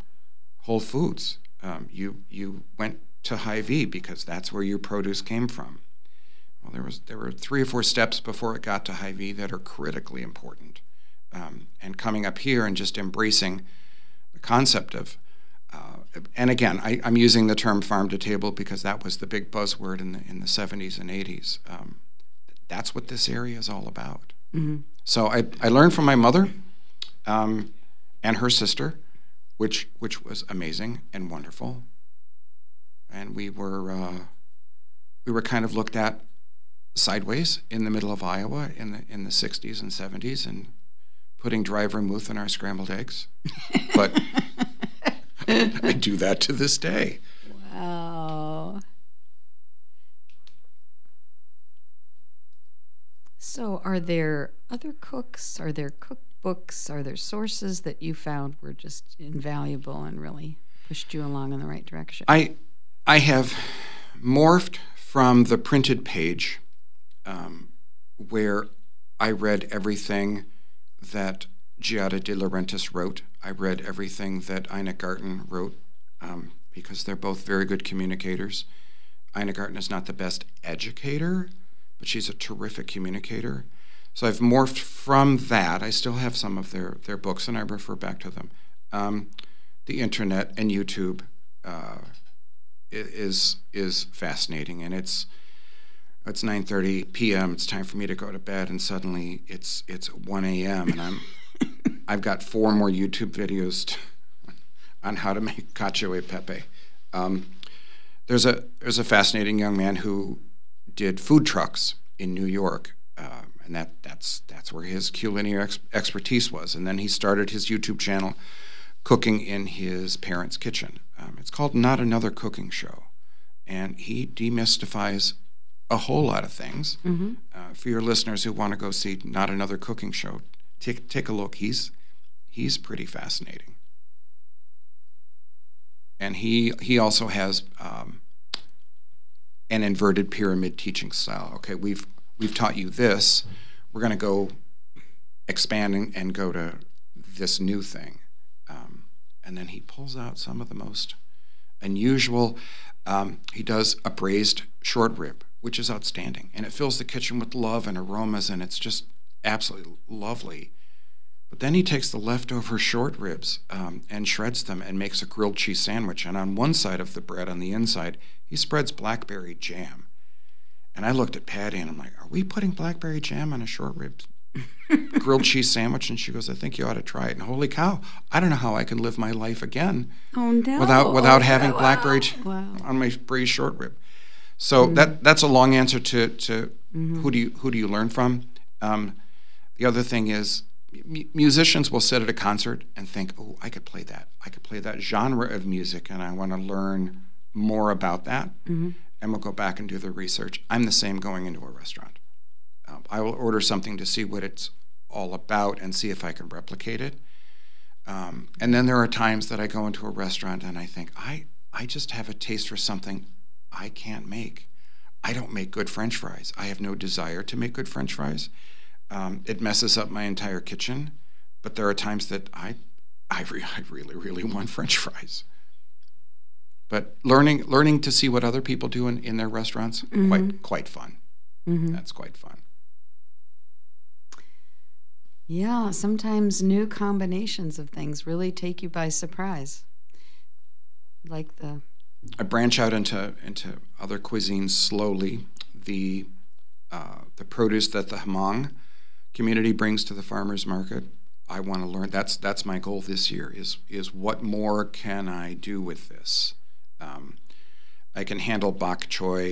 Whole Foods. Um, you you went to Hy-Vee because that's where your produce came from. Well, there was there were three or four steps before it got to Hy-Vee that are critically important. Um, and coming up here and just embracing the concept of Uh, and again, I, I'm using the term farm to table because that was the big buzzword in the in the seventies and eighties. Um, that's what this area is all about. Mm-hmm. So I, I learned from my mother um, and her sister, which which was amazing and wonderful. And we were uh, we were kind of looked at sideways in the middle of Iowa in the in the sixties and seventies, and putting dry vermouth in our scrambled eggs, but. I do that to this day. Wow. So are there other cooks? Are there cookbooks? Are there sources that you found were just invaluable and really pushed you along in the right direction? I, I have morphed from the printed page um, where I read everything that Giada De Laurentiis wrote. I read everything that Ina Garten wrote um, because they're both very good communicators. Ina Garten is not the best educator, but she's a terrific communicator. So I've morphed from that. I still have some of their, their books, and I refer back to them. Um, the internet and YouTube uh, is is fascinating, and it's it's nine thirty p m It's time for me to go to bed, and suddenly it's it's one a m and I'm I've got four more YouTube videos to, on how to make cacio e pepe. Um, there's a there's a fascinating young man who did food trucks in New York, uh, and that that's that's where his culinary ex- expertise was. And then he started his YouTube channel, cooking in his parents' kitchen. Um, it's called Not Another Cooking Show, and he demystifies a whole lot of things. Mm-hmm. Uh, for your listeners who want to go see Not Another Cooking Show, Take, take a look. He's he's pretty fascinating, and he he also has um, an inverted pyramid teaching style. Okay, we've we've taught you this. We're going to go expand and, and go to this new thing, um, and then he pulls out some of the most unusual. Um, he does a braised short rib, which is outstanding, and it fills the kitchen with love and aromas, and it's just absolutely lovely. But then he takes the leftover short ribs um, and shreds them and makes a grilled cheese sandwich. And on one side of the bread, on the inside, he spreads blackberry jam. And I looked at Patty and I'm like, are we putting blackberry jam on a short rib grilled cheese sandwich? And she goes, I think you ought to try it. And holy cow, I don't know how I can live my life again oh, no. without without oh, having wow. blackberry jam wow. on my braised short rib. So mm. that that's a long answer to, to mm-hmm. who do you who do you learn from? Um, The other thing is musicians will sit at a concert and think, oh, I could play that. I could play that genre of music, and I want to learn more about that. Mm-hmm. And we'll go back and do the research. I'm the same going into a restaurant. Um, I will order something to see what it's all about and see if I can replicate it. Um, and then there are times that I go into a restaurant and I think, I, I just have a taste for something I can't make. I don't make good French fries. I have no desire to make good French fries. Um, it messes up my entire kitchen, but there are times that I, I, re- I really, really want French fries. But learning, learning to see what other people do in, in their restaurants, mm-hmm. quite, quite fun. Mm-hmm. That's quite fun. Yeah, sometimes new combinations of things really take you by surprise. Like the. I branch out into into other cuisines slowly. The. Uh, the produce that the Hmong community brings to the farmers market, I want to learn. That's that's my goal this year. Is is what more can I do with this? Um, I can handle bok choy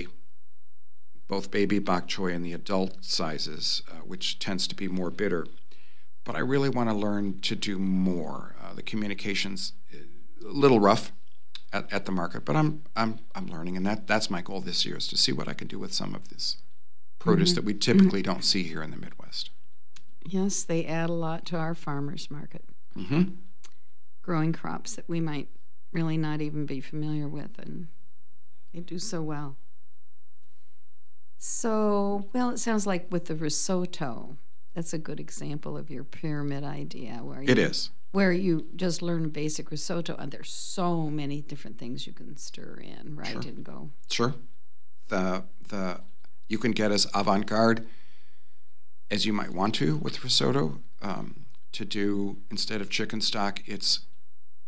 both baby bok choy and the adult sizes, uh, which tends to be more bitter. But I really want to learn to do more. Uh, the communication's a little rough at, at the market, but I'm I'm I'm learning, and that that's my goal this year, is to see what I can do with some of this produce mm-hmm. that we typically mm-hmm. don't see here in the Midwest. Yes, they add a lot to our farmers market. Mm-hmm. Growing crops that we might really not even be familiar with, and they do so well. So, well, it sounds like with the risotto, that's a good example of your pyramid idea. Where you, it is. Where you just learn basic risotto, and there's so many different things you can stir in, right, sure. and go. Sure. The, the, you can get as avant-garde as you might want to with risotto. Um, to do, instead of chicken stock, it's,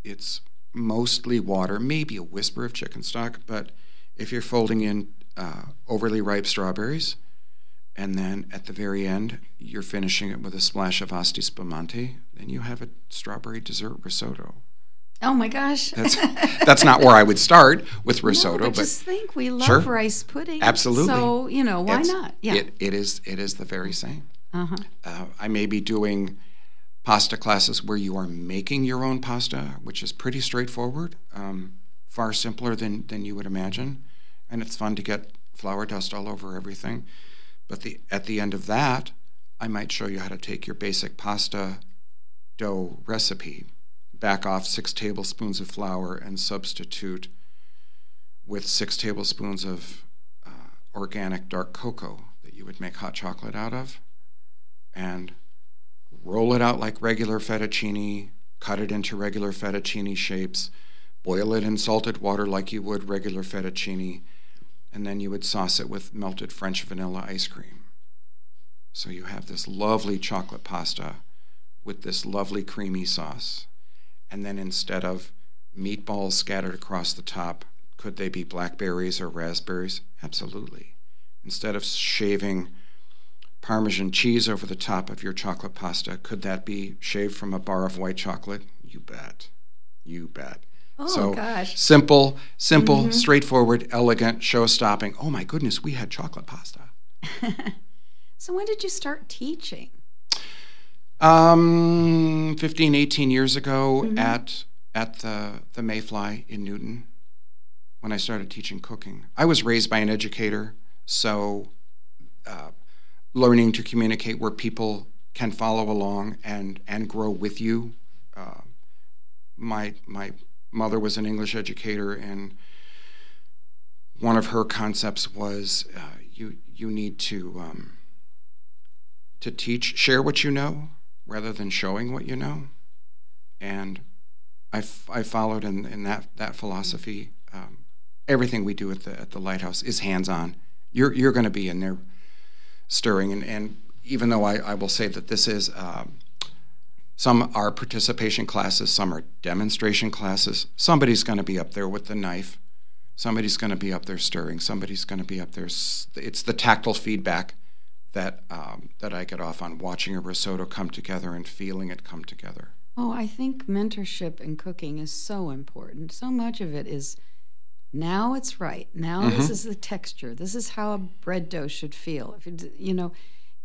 it's mostly water, maybe a whisper of chicken stock, but if you're folding in uh, overly ripe strawberries, and then at the very end, you're finishing it with a splash of asti spumante, and you have a strawberry dessert risotto. Oh my gosh. That's, that's not where I would start with risotto. No, but, but just think, we love sure. rice pudding. Absolutely. So, you know, why it's, not? Yeah. It, it is it is the very same. Uh-huh. Uh, I may be doing pasta classes where you are making your own pasta, which is pretty straightforward, um, far simpler than, than you would imagine. And it's fun to get flour dust all over everything. But the, at the end of that, I might show you how to take your basic pasta dough recipe, back off six tablespoons of flour, and substitute with six tablespoons of uh, organic dark cocoa that you would make hot chocolate out of, and roll it out like regular fettuccine, cut it into regular fettuccine shapes, boil it in salted water like you would regular fettuccine, and then you would sauce it with melted French vanilla ice cream. So you have this lovely chocolate pasta with this lovely creamy sauce. And then instead of meatballs scattered across the top, could they be blackberries or raspberries? Absolutely. Instead of shaving Parmesan cheese over the top of your chocolate pasta, could that be shaved from a bar of white chocolate? You bet. You bet. Oh, so gosh. simple, simple, mm-hmm. straightforward, elegant, show-stopping. Oh, my goodness, we had chocolate pasta. So when did you start teaching? Um, fifteen, eighteen years ago mm-hmm. at at the, the Mayfly in Newton, when I started teaching cooking. I was raised by an educator, so uh, learning to communicate where people can follow along and, and grow with you. Uh, my my... mother was an English educator, and one of her concepts was uh, you you need to um, to teach, share what you know rather than showing what you know, and I, f- I followed in, in that that philosophy. Um, everything we do at the at the Lighthouse is hands-on. You're you're going to be in there stirring, and, and even though I, I will say that this is. Um, Some are participation classes, some are demonstration classes. Somebody's going to be up there with the knife. Somebody's going to be up there stirring. Somebody's going to be up there. It's the tactile feedback that um, that I get off on, watching a risotto come together and feeling it come together. Oh, I think mentorship in cooking is so important. So much of it is, now it's right. Now mm-hmm. this is the texture. This is how a bread dough should feel. If you, you know...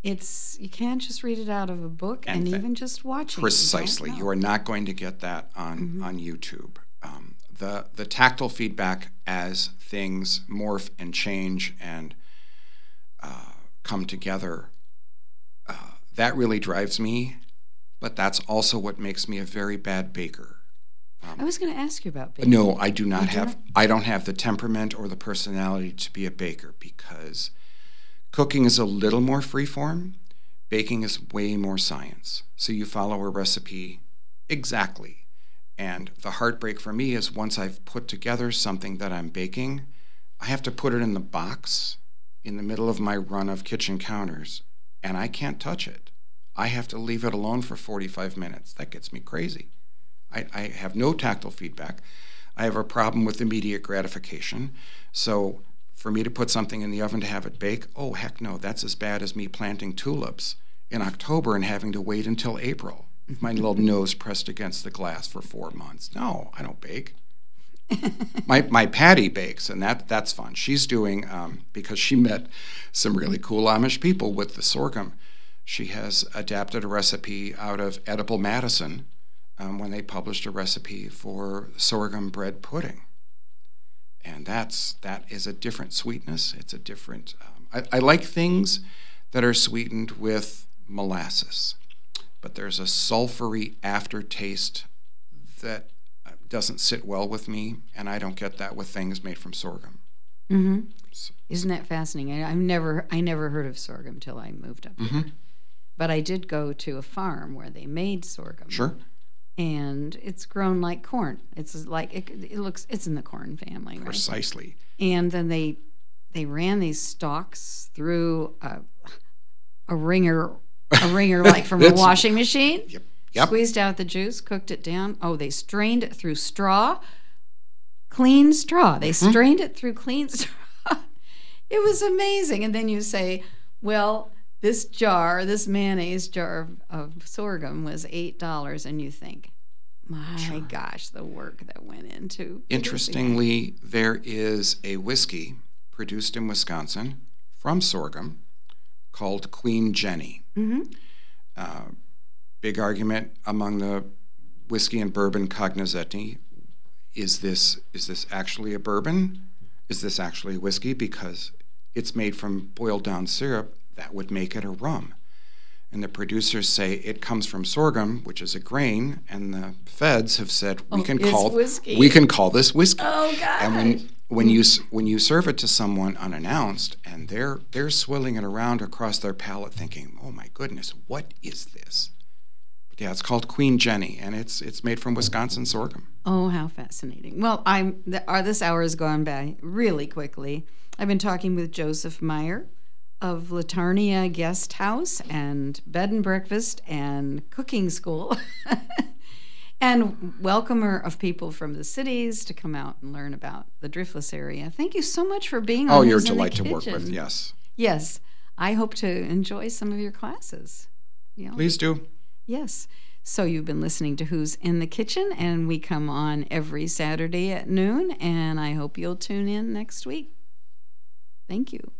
It's you can't just read it out of a book, and, and even just watch it. Precisely, you, you are not going to get that on mm-hmm. on YouTube. Um, the the tactile feedback as things morph and change and uh, come together, uh, that really drives me. But that's also what makes me a very bad baker. Um, I was going to ask you about baking. No, I do not you have. Do not? I don't have the temperament or the personality to be a baker, because cooking is a little more freeform. Baking is way more science. So you follow a recipe exactly. And the heartbreak for me is, once I've put together something that I'm baking, I have to put it in the box in the middle of my run of kitchen counters, and I can't touch it. I have to leave it alone for forty-five minutes. That gets me crazy. I, I have no tactile feedback. I have a problem with immediate gratification. So for me to put something in the oven to have it bake, oh, heck no, that's as bad as me planting tulips in October and having to wait until April. My little nose pressed against the glass for four months. No, I don't bake. my my Patty bakes, and that that's fun. She's doing um, because she met some really cool Amish people with the sorghum. She has adapted a recipe out of Edible Madison um, when they published a recipe for sorghum bread pudding, and that's that is a different sweetness. It's a different. Um, I, I like things that are sweetened with molasses, but there's a sulfury aftertaste that doesn't sit well with me, and I don't get that with things made from sorghum. Mm-hmm. So. Isn't that fascinating? I, I've never, I never heard of sorghum till I moved up mm-hmm. here. But I did go to a farm where they made sorghum. Sure. And it's grown like corn. It's like it, it looks. It's in the corn family. Right? Precisely. And then they, they ran these stalks through a, a wringer, a wringer like from a washing machine. Yep. Yep. Squeezed out the juice, cooked it down. Oh, they strained it through straw, clean straw. They mm-hmm. strained it through clean straw. It was amazing. And then you say, well, this jar, this mayonnaise jar of sorghum was eight dollars. And you think, my sure. gosh, the work that went into. Interestingly, there is a whiskey produced in Wisconsin from sorghum called Queen Jenny. Mm-hmm. Uh, Big argument among the whiskey and bourbon cognoscenti. Is this is this actually a bourbon? Is this actually a whiskey? Because it's made from boiled down syrup. That would make it a rum. And the producers say it comes from sorghum, which is a grain, and the feds have said we oh, can call whiskey. we can call this whiskey. Oh God. And when when you when you serve it to someone unannounced and they're they're swilling it around across their palate thinking, "Oh my goodness, what is this?" Yeah, it's called Queen Jenny, and it's it's made from Wisconsin sorghum. Oh, how fascinating. Well, I'm the, our, this hour has gone by really quickly. I've been talking with Joseph Meyer of LatarniaGuesthouse Guest House and Bed and Breakfast and Cooking School, and welcomer of people from the cities to come out and learn about the Driftless area. Thank you so much for being on. Oh, you're a delight to work with, yes. Yes. I hope to enjoy some of your classes. You know, please do. Yes. So you've been listening to Who's in the Kitchen, and we come on every Saturday at noon, and I hope you'll tune in next week. Thank you.